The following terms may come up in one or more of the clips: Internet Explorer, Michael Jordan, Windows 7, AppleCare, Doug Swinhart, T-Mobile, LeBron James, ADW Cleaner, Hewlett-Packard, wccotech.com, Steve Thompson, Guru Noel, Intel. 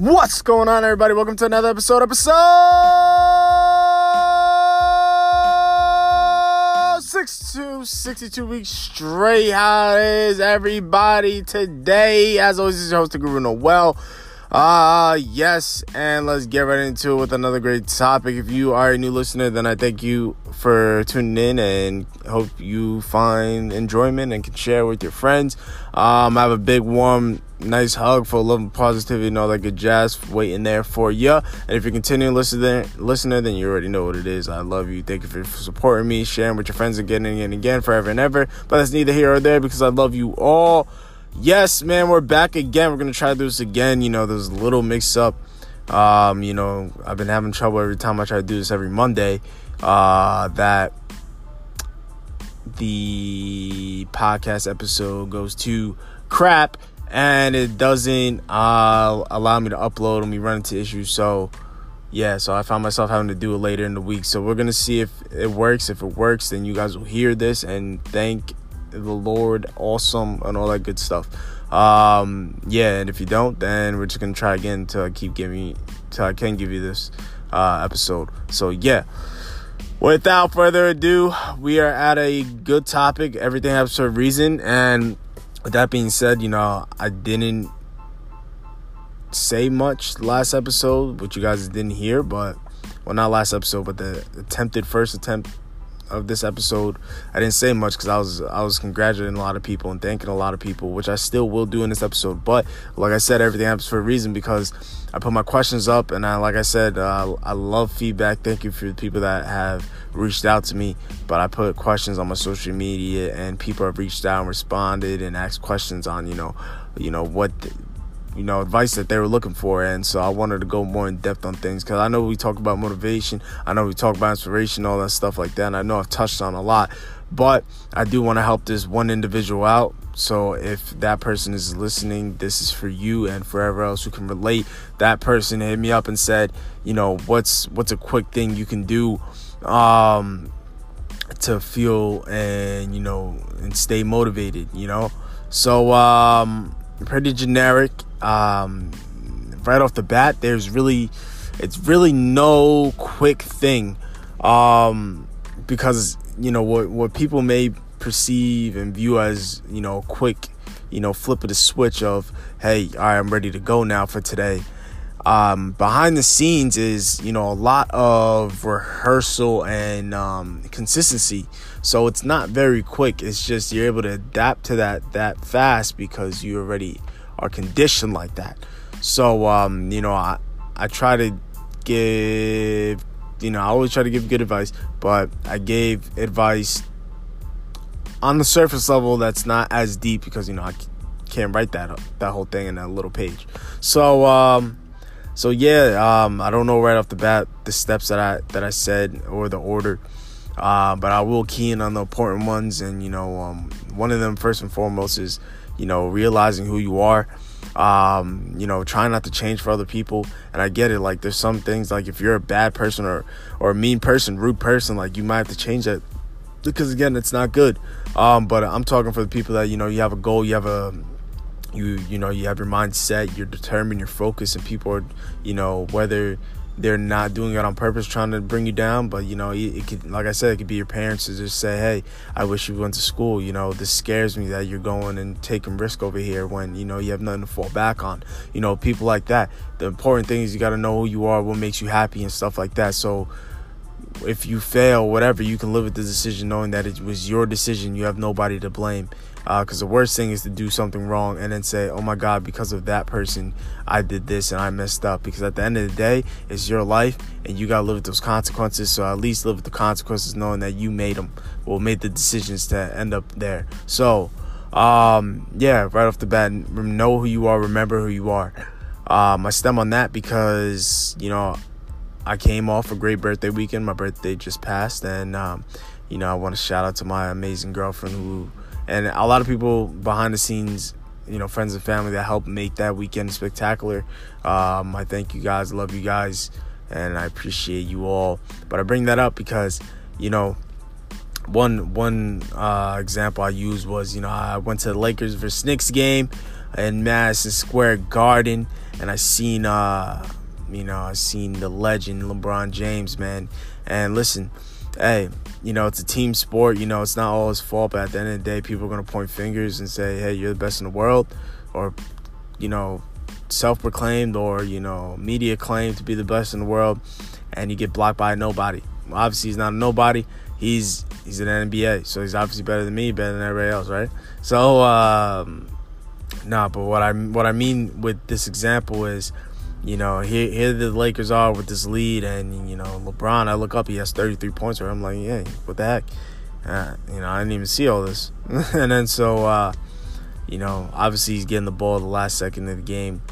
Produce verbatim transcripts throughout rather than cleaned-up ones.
What's going on, everybody? Welcome to another episode, episode sixty-two, sixty-two weeks straight. How is everybody today? As always, this is your host, the Guru Noel. Ah, uh, yes, and let's get right into it with another great topic. If you are a new listener, then I thank you for tuning in and hope you find enjoyment and can share with your friends. Um, I have a big, warm, nice hug for love and positivity and all that good jazz waiting there for you. And if you're continuing listener, listener, then you already know what it is. I love you. Thank you for supporting me, sharing with your friends again and again and again, forever and ever. But that's neither here or there because I love you all. Yes, man, we're back again. We're going to try this again. You know, there's a little mix-up. Um, you know, I've been having trouble every time I try to do this every Monday. Uh, that the podcast episode goes to crap. And it doesn't uh, allow me to upload, and we run into issues. So, yeah, so I found myself having to do it later in the week. So we're going to see if it works. If it works, then you guys will hear this and thank the Lord, awesome, and all that good stuff. Um, yeah, and if you don't, then we're just going to try again until I keep giving, till I can give you this uh, episode. So, yeah. Without further ado, we are at a good topic. Everything happens for a reason, and with that being said, you know, I didn't say much last episode, which you guys didn't hear, but, well, not last episode, but the attempted first attempt of this episode, I didn't say much because I was I was congratulating a lot of people and thanking a lot of people, which I still will do in this episode. But like I said, everything happens for a reason because I put my questions up, and I, like I said, uh, I love feedback. Thank you for the people that have reached out to me. But I put questions on my social media, and people have reached out and responded and asked questions on you know, you know what. The, you know, advice that they were looking for. And so I wanted to go more in depth on things because I know we talk about motivation. I know we talk about inspiration, all that stuff like that. And I know I've touched on a lot, but I do want to help this one individual out. So if that person is listening, this is for you and forever else who can relate. That person hit me up and said, you know, what's, what's a quick thing you can do, um, to feel and, you know, and stay motivated, you know? So, um, pretty generic. Um, right off the bat, there's really, it's really no quick thing, um, because, you know, what, what people may perceive and view as, you know, quick, you know, flip of the switch of, hey, all right, I'm ready to go now for today. Um, behind the scenes is, you know, a lot of rehearsal and, um, consistency. So it's not very quick. It's just, you're able to adapt to that, that fast because you already are conditioned like that. So, um, you know, I, I try to give, you know, I always try to give good advice, but I gave advice on the surface level that's not as deep because, you know, I can't write that, that whole thing in that little page. So, um, so yeah, um, I don't know right off the bat the steps that I, that I said or the order, uh, but I will key in on the important ones. And, you know, um, one of them first and foremost is, you know, realizing who you are, um, you know, trying not to change for other people. And I get it. Like, there's some things, like if you're a bad person or, or a mean person, rude person, like you might have to change that because, again, it's not good. Um, but I'm talking for the people that, you know, you have a goal, you have a, you, you know, you have your mindset, you're determined, you're focused, and people are, you know, whether they're not doing it on purpose, trying to bring you down. But, you know, it, it could, like I said, it could be your parents to just say, hey, I wish you went to school. You know, this scares me that you're going and taking risk over here when, you know, you have nothing to fall back on. You know, people like that. The important thing is you got to know who you are, what makes you happy and stuff like that. So if you fail, whatever, you can live with the decision knowing that it was your decision. You have nobody to blame. Because uh, the worst thing is to do something wrong and then say, oh my God, because of that person, I did this and I messed up. Because at the end of the day, it's your life and you got to live with those consequences. So at least live with the consequences knowing that you made them, well, made the decisions to end up there. So, um, yeah, right off the bat, know who you are, remember who you are. Um, I stem on that because, you know, I came off a great birthday weekend. My birthday just passed. And, um, you know, I want to shout out to my amazing girlfriend who, and a lot of people behind the scenes, you know, friends and family that helped make that weekend spectacular. Um, I thank you guys, love you guys, and I appreciate you all. But I bring that up because, you know, One one uh, example I used was, you know, I went to the Lakers versus Knicks game in Madison Square Garden, and I seen, uh, you know, I seen the legend LeBron James, man. And listen, hey, you know, it's a team sport. You know, it's not all his fault, but at the end of the day, people are going to point fingers and say, hey, you're the best in the world, or, you know, self-proclaimed or, you know, media claimed to be the best in the world, and you get blocked by a nobody. Obviously, he's not a nobody. He's he's an N B A, so he's obviously better than me, better than everybody else, right? So, um, nah, but what I what I mean with this example is, you know, here here the Lakers are with this lead, and, you know, LeBron, I look up, he has thirty-three points, right? I'm like, yeah, what the heck? Uh, you know, I didn't even see all this. And then so, uh, you know, obviously he's getting the ball the last second of the game.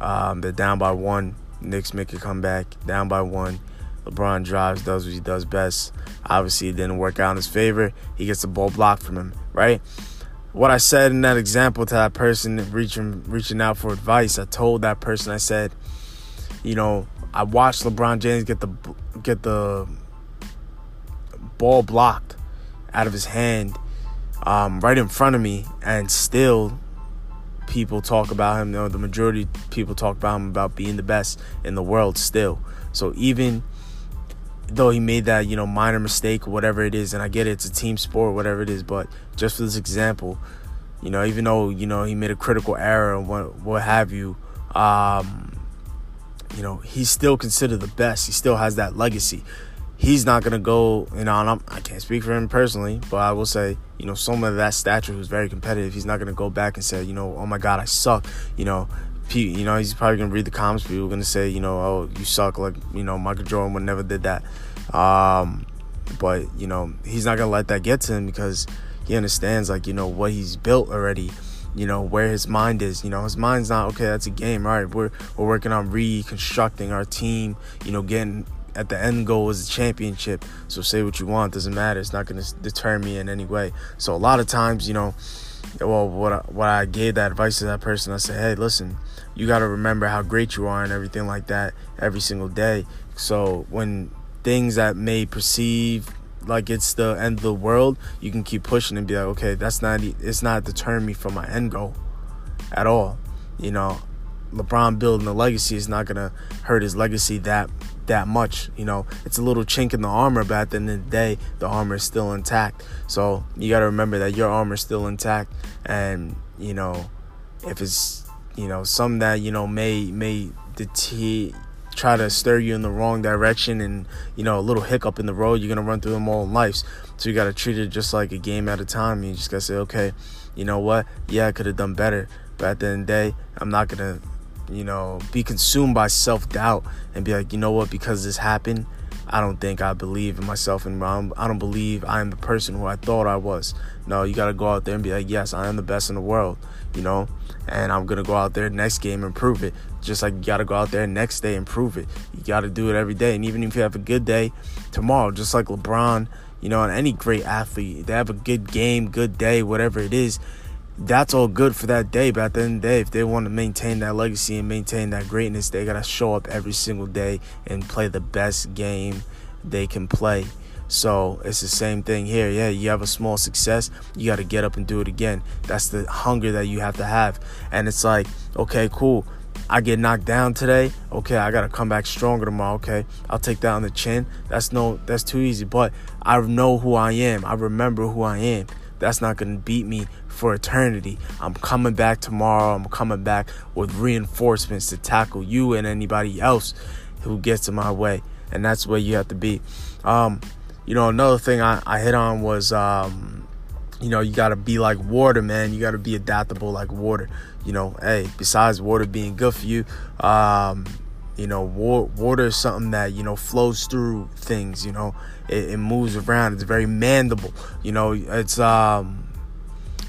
Um, they're down by one. Knicks make a comeback, down by one. LeBron drives, does what he does best. Obviously, it didn't work out in his favor. He gets the ball blocked from him, right? What I said in that example to that person reaching reaching out for advice, I told that person, I said, you know, I watched LeBron James get the get the ball blocked out of his hand um, right in front of me, and still people talk about him. You know, the majority of people talk about him about being the best in the world still. So even though he made that, you know, minor mistake, whatever it is, and I get it, it's a team sport, whatever it is, but just for this example, you know, even though, you know, he made a critical error and what, what have you, um, you know, he's still considered the best. He still has that legacy. He's not going to go, you know, and I'm, I can't speak for him personally, but I will say, you know, someone of that stature who's very competitive, he's not going to go back and say, you know, oh my God, I suck, you know. You know, he's probably going to read the comments. People are going to say, you know, oh, you suck. Like, you know, Michael Jordan would never did that. Um, but, you know, he's not going to let that get to him because he understands, like, you know, what he's built already, you know, where his mind is. You know, his mind's not, okay, that's a game. All right, we're, we're working on reconstructing our team, you know, getting at the end goal is a championship. So say what you want. Doesn't matter. It's not going to deter me in any way. So a lot of times, you know, well, what I, what I gave that advice to that person, I said, hey, listen, you got to remember how great you are and everything like that every single day. So when things that may perceive like it's the end of the world, you can keep pushing and be like, okay, that's not, it's not deterring me from my end goal at all. You know, LeBron building a legacy is not going to hurt his legacy that that much. You know, it's a little chink in the armor, but at the end of the day, the armor is still intact. So you got to remember that your armor is still intact. And, you know, if it's, you know, some that, you know, may may det- try to steer you in the wrong direction and, you know, a little hiccup in the road, you're going to run through them all in life. So you got to treat it just like a game at a time. You just got to say, okay, you know what? Yeah, I could have done better. But at the end of the day, I'm not going to, you know, be consumed by self-doubt and be like, you know what, because this happened, I don't think I believe in myself and I don't believe I am the person who I thought I was. No, you got to go out there and be like, yes, I am the best in the world, you know, and I'm going to go out there next game and prove it. Just like you got to go out there next day and prove it. You got to do it every day. And even if you have a good day tomorrow, just like LeBron, you know, and any great athlete, they have a good game, good day, whatever it is. That's all good for that day, but at the end of the day, if they want to maintain that legacy and maintain that greatness, they got to show up every single day and play the best game they can play. So it's the same thing here. Yeah, you have a small success, you got to get up and do it again. That's the hunger that you have to have. And it's like, okay, cool, I get knocked down today. Okay, I got to come back stronger tomorrow. Okay, I'll take that on the chin. That's no, that's too easy, but I know who I am. I remember who I am. That's not going to beat me for eternity. I'm coming back tomorrow. I'm coming back with reinforcements to tackle you and anybody else who gets in my way. And that's where you have to be. Um, you know, another thing I, I hit on was, um, you know, you got to be like water, man. You got to be adaptable like water. You know, hey, besides water being good for you, um, you know, wa- water is something that, you know, flows through things, you know. It, it moves around. It's very mandible. You know, it's, um,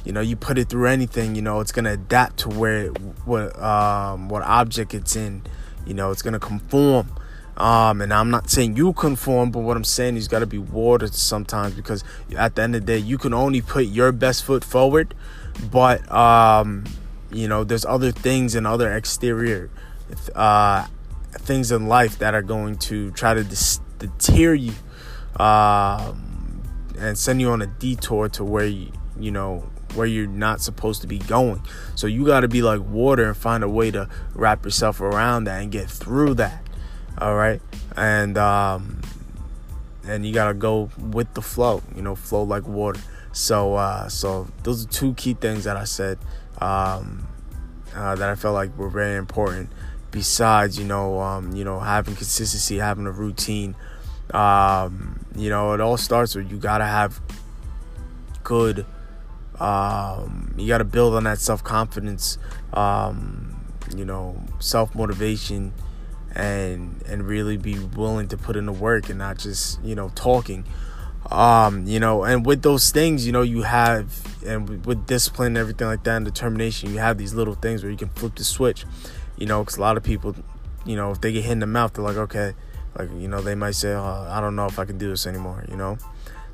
you know, you put it through anything, you know, it's going to adapt to where, it, what, um, what object it's in, you know, it's going to conform. Um, and I'm not saying you conform, but what I'm saying is you got to be watered sometimes because at the end of the day, you can only put your best foot forward. But, um, you know, there's other things and other exterior, uh, things in life that are going to try to dis- deter you, um, and send you on a detour to where you, you know, where you're not supposed to be going. So you got to be like water and find a way to wrap yourself around that and get through that. All right. And um, and you got to go with the flow, you know, flow like water. So uh, so those are two key things that I said um, uh, that I felt like were very important. Besides, you know, um, you know, having consistency, having a routine, um, you know, it all starts with you got to have good. Um, you got to build on that self-confidence, um, you know, self-motivation, and and really be willing to put in the work and not just, you know, talking, um, you know, and with those things, you know, you have, and with discipline and everything like that and determination, you have these little things where you can flip the switch, you know, because a lot of people, you know, if they get hit in the mouth, they're like, okay, like, you know, they might say, oh, I don't know if I can do this anymore, you know.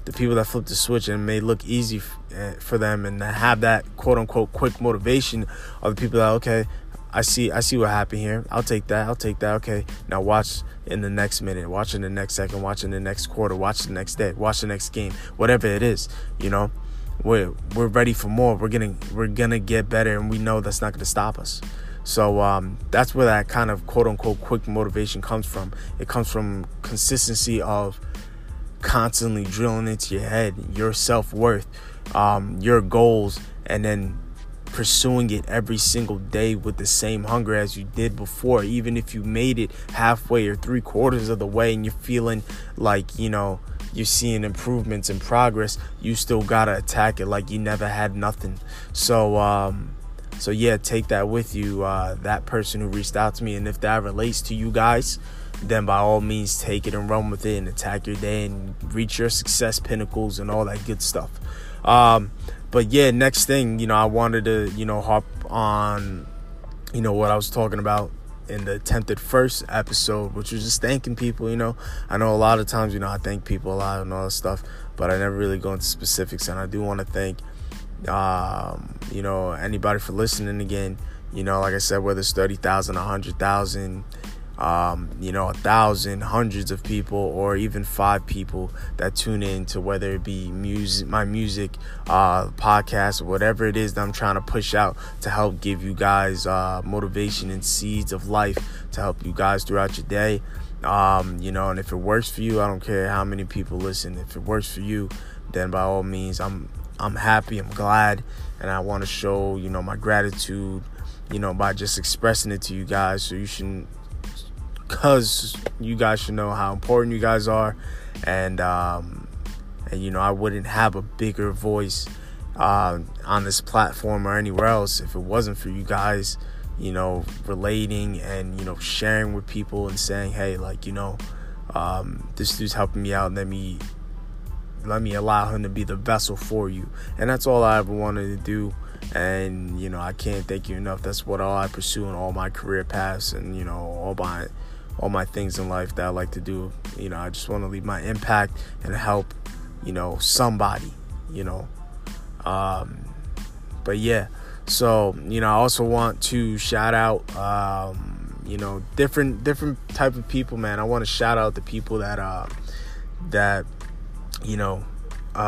The people that flip the switch and made it look easy f- for them and have that quote unquote quick motivation are the people that, okay, I see, I see what happened here. I'll take that. I'll take that. Okay. Now watch in the next minute, watch in the next second, watch in the next quarter, watch the next day, watch the next game, whatever it is, you know, we're, we're ready for more. We're getting, we're going to get better, and we know that's not going to stop us. So um, that's where that kind of quote unquote quick motivation comes from. It comes from consistency of constantly drilling into your head your self-worth, um, your goals, and then pursuing it every single day with the same hunger as you did before, even if you made it halfway or three quarters of the way and you're feeling like, you know, you're seeing improvements and progress, you still gotta attack it like you never had nothing. So um so yeah, take that with you, uh that person who reached out to me, and if that relates to you guys, then by all means, take it and run with it and attack your day and reach your success pinnacles and all that good stuff. Um, but yeah, next thing, you know, I wanted to, you know, hop on, you know, what I was talking about in the attempted first episode, which was just thanking people. You know, I know a lot of times, you know, I thank people a lot and all that stuff, but I never really go into specifics. And I do want to thank, um, you know, anybody for listening again. You know, like I said, whether it's thirty thousand, one hundred thousand, Um, you know, a thousand, hundreds of people, or even five people that tune in to whether it be music, my music, uh, podcast, or whatever it is that I'm trying to push out to help give you guys uh, motivation and seeds of life to help you guys throughout your day. Um, you know, and if it works for you, I don't care how many people listen. If it works for you, then by all means, I'm I'm happy, I'm glad, and I want to show, you know, my gratitude, you know, by just expressing it to you guys. So you shouldn't. Because you guys should know how important you guys are, and um, and you know, I wouldn't have a bigger voice uh, on this platform or anywhere else if it wasn't for you guys, you know, relating and, you know, sharing with people and saying, hey, like, you know, um, this dude's helping me out. Let me let me allow him to be the vessel for you, and that's all I ever wanted to do. And you know, I can't thank you enough. That's what all I pursue in all my career paths, and you know, all my all my things in life that I like to do. You know, I just want to leave my impact and help, you know, somebody, you know. Um, but yeah, so, you know, I also want to shout out, um, you know, different, different type of people, man. I want to shout out the people that, uh, that, you know, uh,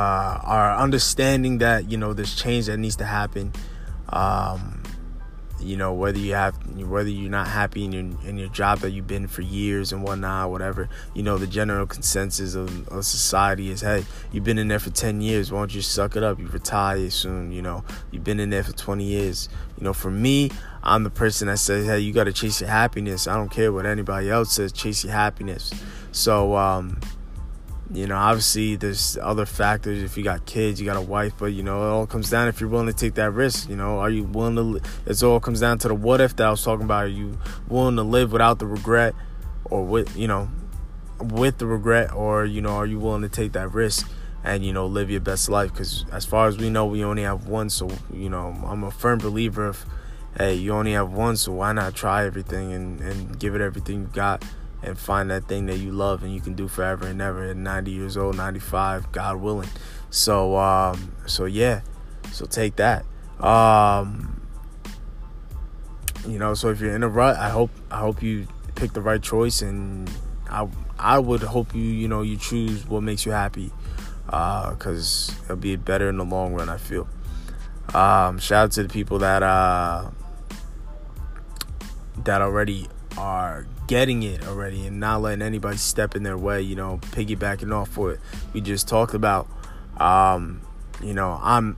are understanding that, you know, there's change that needs to happen. Um, You know, whether you have, whether you're not happy in your, in your job that you've been for years and whatnot, whatever, you know, the general consensus of, of society is, hey, you've been in there for ten years. Why don't you suck it up? You retire soon. You know, you've been in there for twenty years. You know, for me, I'm the person that says, hey, you got to chase your happiness. I don't care what anybody else says. Chase your happiness. So, um, you know, obviously there's other factors. If you got kids, you got a wife, but you know, it all comes down if you're willing to take that risk. You know, are you willing to li- it all comes down to the what if that I was talking about. Are you willing to live without the regret, or with, you know, with the regret, or, you know, are you willing to take that risk and, you know, live your best life? Because as far as we know, we only have one. So, you know, I'm a firm believer of, hey, you only have one, so why not try everything and, and give it everything you got, and find that thing that you love and you can do forever and ever at ninety years old, ninety-five, God willing. So, um, so yeah, so take that. Um, you know, so if you're in a rut, I hope, I hope you pick the right choice, and I, I would hope you, you know, you choose what makes you happy. because uh, it'll be better in the long run, I feel. Um, shout out to the people that uh, that already are getting it already and not letting anybody step in their way, you know, piggybacking off what we just talked about. Um, you know, I'm,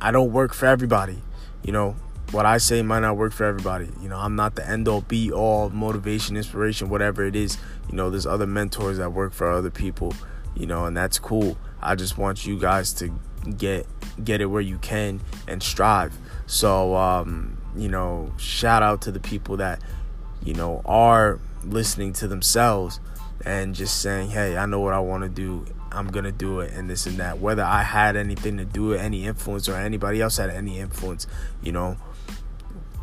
I don't work for everybody. You know, what I say might not work for everybody. You know, I'm not the end all be all motivation, inspiration, whatever it is. You know, there's other mentors that work for other people, you know, and that's cool. I just want you guys to get, get it where you can and strive. So, um, you know, shout out to the people that, you know, are listening to themselves and just saying, hey, I know what I want to do. I'm going to do it and this and that. Whether I had anything to do with any influence or anybody else had any influence, you know,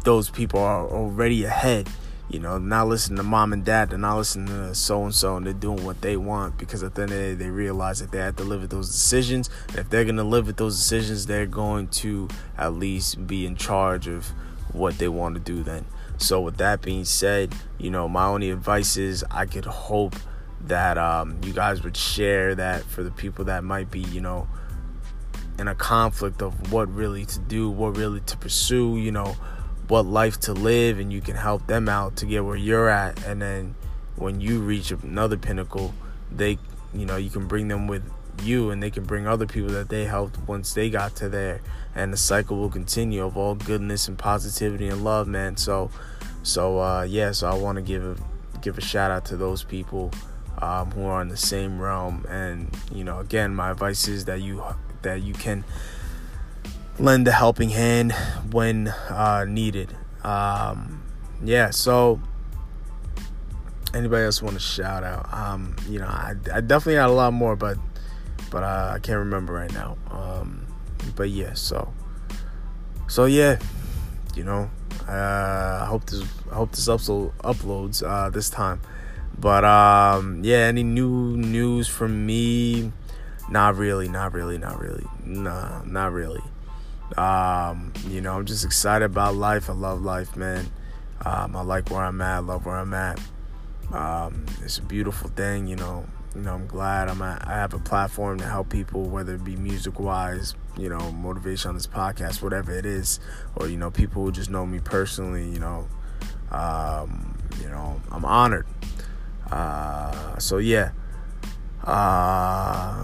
those people are already ahead, you know, not listening to mom and dad. They're not listening to so-and-so, and they're doing what they want because at the end of the day, they realize that they have to live with those decisions. And if they're going to live with those decisions, they're going to at least be in charge of what they want to do then. So with that being said, you know, my only advice is I could hope that um, you guys would share that for the people that might be, you know, in a conflict of what really to do, what really to pursue, you know, what life to live, and you can help them out to get where you're at. And then when you reach another pinnacle, they, you know, you can bring them with you and they can bring other people that they helped once they got to there, and the cycle will continue of all goodness and positivity and love, man. So, so, uh, yeah, so I want to give a, give a shout out to those people Um, who are in the same realm. And, you know, again, my advice is that you that you can lend a helping hand when uh, needed. Um, yeah, so anybody else want to shout out? Um, you know, I, I definitely had a lot more, but but uh, I can't remember right now. Um, but yeah, so so yeah, you know, uh, I hope this I hope this upload uploads uh, this time. But, um, yeah, any new news from me? Not really, not really, not really. Nah, not really. Um, you know, I'm just excited about life. I love life, man. Um, I like where I'm at. I love where I'm at. Um, it's a beautiful thing, you know. You know, I'm glad I'm at, I have a platform to help people, whether it be music-wise, you know, motivation on this podcast, whatever it is. Or, you know, people who just know me personally, you know. Um, you know, I'm honored. Uh, so yeah, uh,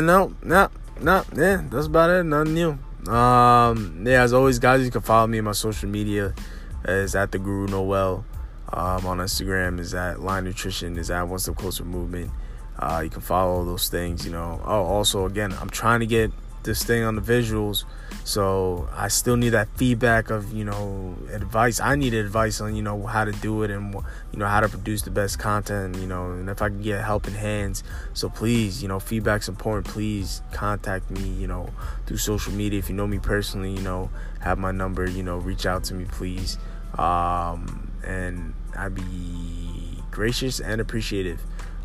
no, no, no, yeah, that's about it. Nothing new. Um, yeah, as always, guys, you can follow me on my social media. Is at the Guru Noel. Um, on Instagram is at Line Nutrition. Is at One Step Closer Movement. Uh, you can follow all those things. You know. Oh, also, again, I'm trying to get this thing on the visuals, so I still need that feedback of, you know, advice. I need advice on, you know, how to do it and, you know, how to produce the best content, you know, and if I can get helping hands. So please, you know, feedback's important. Please contact me, you know, through social media. If you know me personally, you know, have my number, you know, reach out to me, please. Um, and I'd be gracious and appreciative.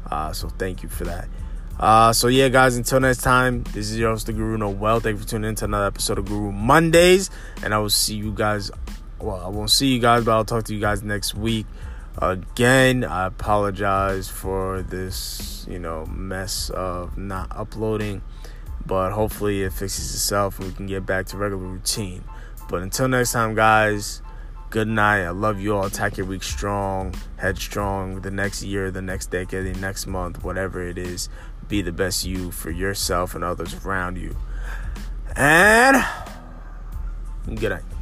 Uh, so thank you for that. Uh, so yeah, guys, until next time, this is your host, the Guru Noel. Thank you for tuning in to another episode of Guru Mondays, and I will see you guys. Well, I won't see you guys, but I'll talk to you guys next week. Again, I apologize for this, you know, mess of not uploading, but hopefully it fixes itself and we can get back to regular routine. But until next time, guys, good night. I love you all. Attack your week strong, head strong, the next year, the next decade, the next month, whatever it is. Be the best you for yourself and others around you. And good night.